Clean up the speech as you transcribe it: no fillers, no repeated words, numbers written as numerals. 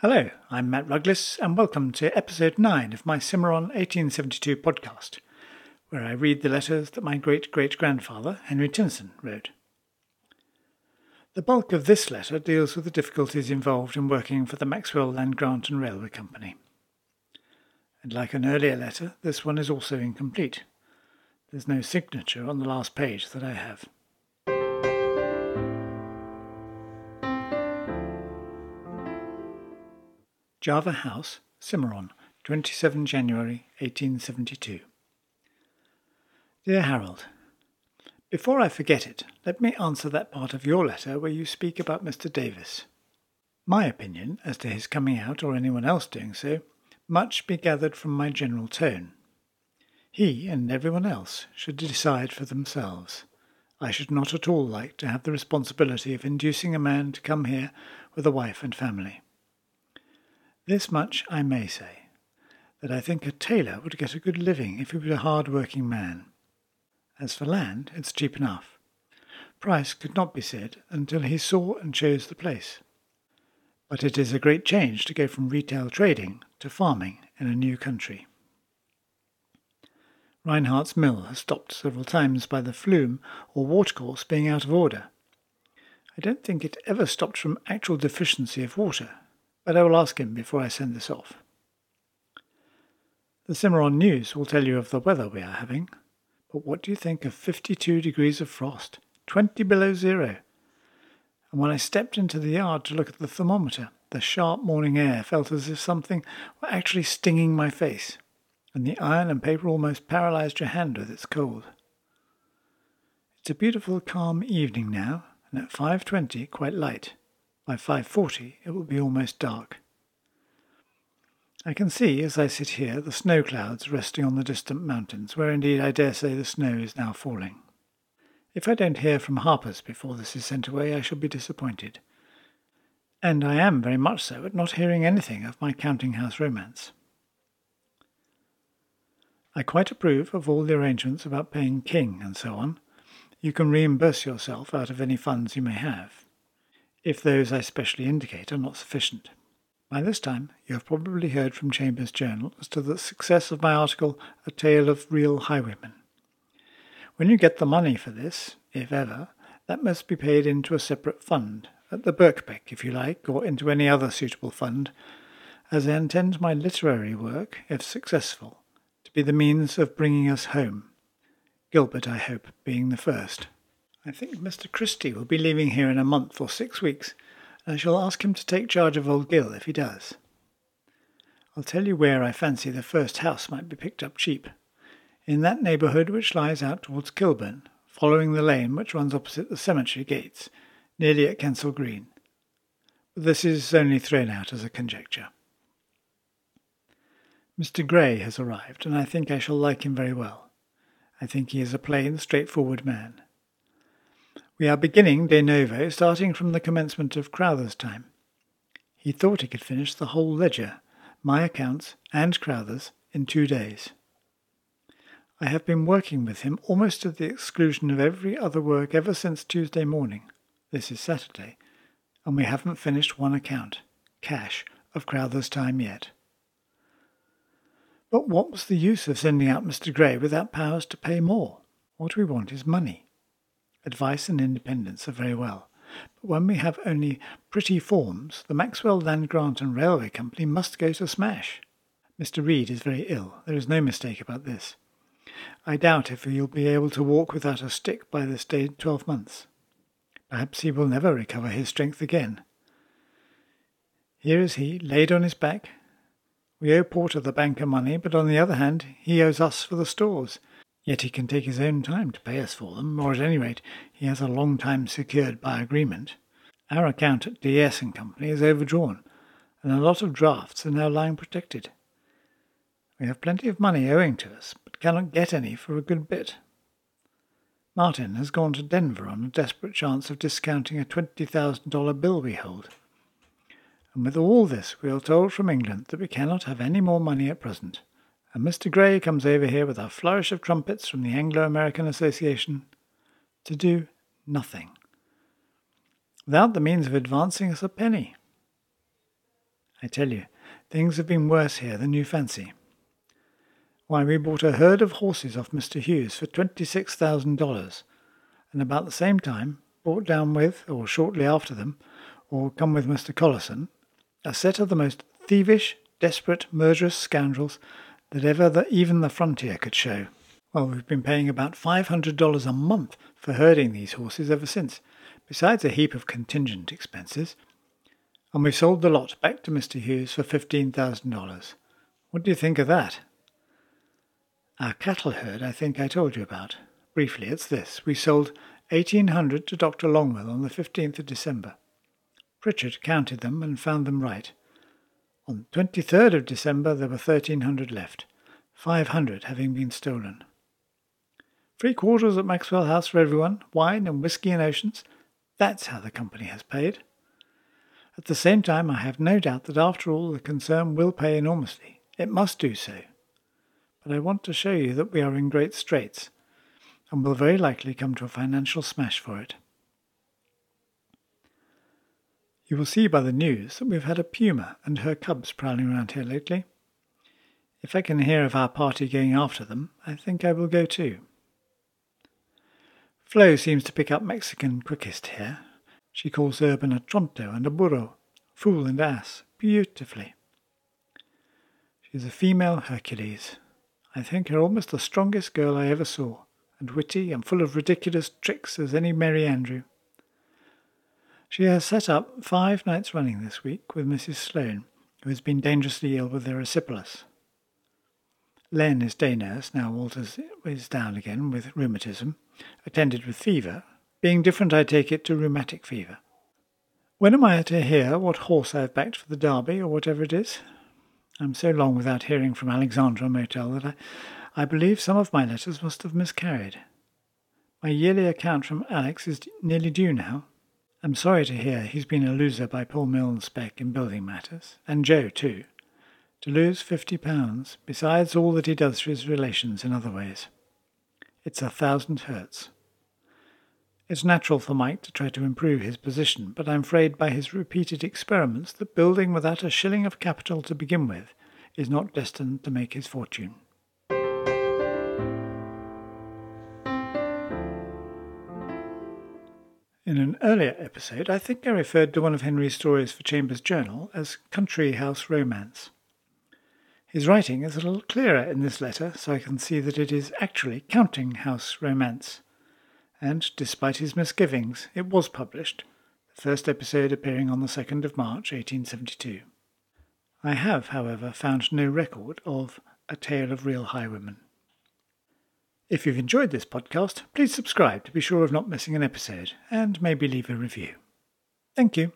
Hello, I'm Matt Rugless, and welcome to episode 9 of my Cimarron 1872 podcast, where I read the letters that my great-great-grandfather, Henry Tinsen, wrote. The bulk of this letter deals with the difficulties involved in working for the Maxwell Land Grant and Railway Company. And like an earlier letter, this one is also incomplete. There's no signature on the last page that I have. Java House, Cimarron, 27 January 1872. Dear Harold, before I forget it, let me answer that part of your letter where you speak about Mr. Davis. My opinion, as to his coming out or anyone else doing so, much be gathered from my general tone. He and everyone else should decide for themselves. I should not at all like to have the responsibility of inducing a man to come here with a wife and family. This much I may say, that I think a tailor would get a good living if he were a hard-working man. As for land, it's cheap enough. Price could not be said until he saw and chose the place. But it is a great change to go from retail trading to farming in a new country. Reinhardt's mill has stopped several times by the flume or watercourse being out of order. I don't think it ever stopped from actual deficiency of water, but I will ask him before I send this off. The Cimarron News will tell you of the weather we are having, but what do you think of 52 degrees of frost, 20 below zero? And when I stepped into the yard to look at the thermometer, the sharp morning air felt as if something were actually stinging my face, and the iron and paper almost paralysed your hand with its cold. It's a beautiful calm evening now, and at 5:20 quite light. By 5:40 it will be almost dark. I can see, as I sit here, the snow clouds resting on the distant mountains, where indeed I dare say the snow is now falling. If I don't hear from Harpers before this is sent away, I shall be disappointed. And I am very much so at not hearing anything of my counting-house romance. I quite approve of all the arrangements about paying King and so on. You can reimburse yourself out of any funds you may have, if those I specially indicate are not sufficient. By this time, you have probably heard from Chambers' journal as to the success of my article, A Tale of Real Highwaymen. When you get the money for this, if ever, that must be paid into a separate fund, at the Birkbeck, if you like, or into any other suitable fund, as I intend my literary work, if successful, to be the means of bringing us home, Gilbert, I hope, being the first. I think Mr. Christie will be leaving here in a month or 6 weeks, and I shall ask him to take charge of old Gill if he does. I'll tell you where I fancy the first house might be picked up cheap. In that neighbourhood which lies out towards Kilburn, following the lane which runs opposite the cemetery gates, nearly at Kensal Green. But this is only thrown out as a conjecture. Mr. Grey has arrived, and I think I shall like him very well. I think he is a plain, straightforward man. We are beginning de novo, starting from the commencement of Crowther's time. He thought he could finish the whole ledger, my accounts and Crowther's, in 2 days. I have been working with him almost to the exclusion of every other work ever since Tuesday morning. This is Saturday, and we haven't finished one account, cash, of Crowther's time yet. But what was the use of sending out Mr. Grey without powers to pay more? What we want is money. Advice and independence are very well, but when we have only pretty forms, the Maxwell Land Grant and Railway Company must go to smash. Mr. Reed is very ill. There is no mistake about this. I doubt if he will be able to walk without a stick by this day 12 months. Perhaps he will never recover his strength again. Here is he, laid on his back. We owe Porter the banker money, but on the other hand, he owes us for the stores. Yet he can take his own time to pay us for them, or at any rate, he has a long time secured by agreement. Our account at DS and Company is overdrawn, and a lot of drafts are now lying protected. We have plenty of money owing to us, but cannot get any for a good bit. Martin has gone to Denver on a desperate chance of discounting a $20,000 bill we hold. And with all this, we are told from England that we cannot have any more money at present. And Mr. Grey comes over here with a flourish of trumpets from the Anglo-American Association to do nothing, without the means of advancing us a penny. I tell you, things have been worse here than you fancy. Why, we bought a herd of horses off Mr. Hughes for $26,000, and about the same time brought down with, or shortly after them, or come with Mr. Collison, a set of the most thievish, desperate, murderous scoundrels that ever even the frontier could show. Well, we've been paying about $500 a month for herding these horses ever since, besides a heap of contingent expenses. And we sold the lot back to Mr. Hughes for $15,000. What do you think of that? Our cattle herd, I think I told you about. Briefly, it's this. We sold 1,800 to Dr. Longwell on the 15th of December. Pritchard counted them and found them right. On the 23rd of December there were 1,300 left, 500 having been stolen. Free quarters at Maxwell House for everyone, wine and whisky and oceans. That's how the company has paid. At the same time, I have no doubt that after all the concern will pay enormously. It must do so. But I want to show you that we are in great straits, and will very likely come to a financial smash for it. You will see by the news that we've had a puma and her cubs prowling around here lately. If I can hear of our party going after them, I think I will go too. Flo seems to pick up Mexican quickest here. She calls Urban a tronto and a burro, fool and ass, beautifully. She's a female Hercules. I think her almost the strongest girl I ever saw, and witty and full of ridiculous tricks as any Merry Andrew. She has set up 5 nights running this week with Mrs. Sloane, who has been dangerously ill with erysipelas. Len is day nurse, now Walter is down again with rheumatism, attended with fever, being different, I take it, to rheumatic fever. When am I to hear what horse I have backed for the derby, or whatever it is? I am so long without hearing from Alexandra Motel that I believe some of my letters must have miscarried. My yearly account from Alex is nearly due now. I'm sorry to hear he's been a loser by Paul Milne's spec in building matters, and Joe too, to lose £50, besides all that he does for his relations in other ways. It's 1,000 hurts. It's natural for Mike to try to improve his position, but I'm afraid by his repeated experiments that building without a shilling of capital to begin with is not destined to make his fortune. In an earlier episode, I think I referred to one of Henry's stories for Chambers' journal as Country House Romance. His writing is a little clearer in this letter, so I can see that it is actually Counting House Romance. And, despite his misgivings, it was published, the first episode appearing on the 2nd of March, 1872. I have, however, found no record of A Tale of Real Highwaymen. If you've enjoyed this podcast, please subscribe to be sure of not missing an episode, and maybe leave a review. Thank you.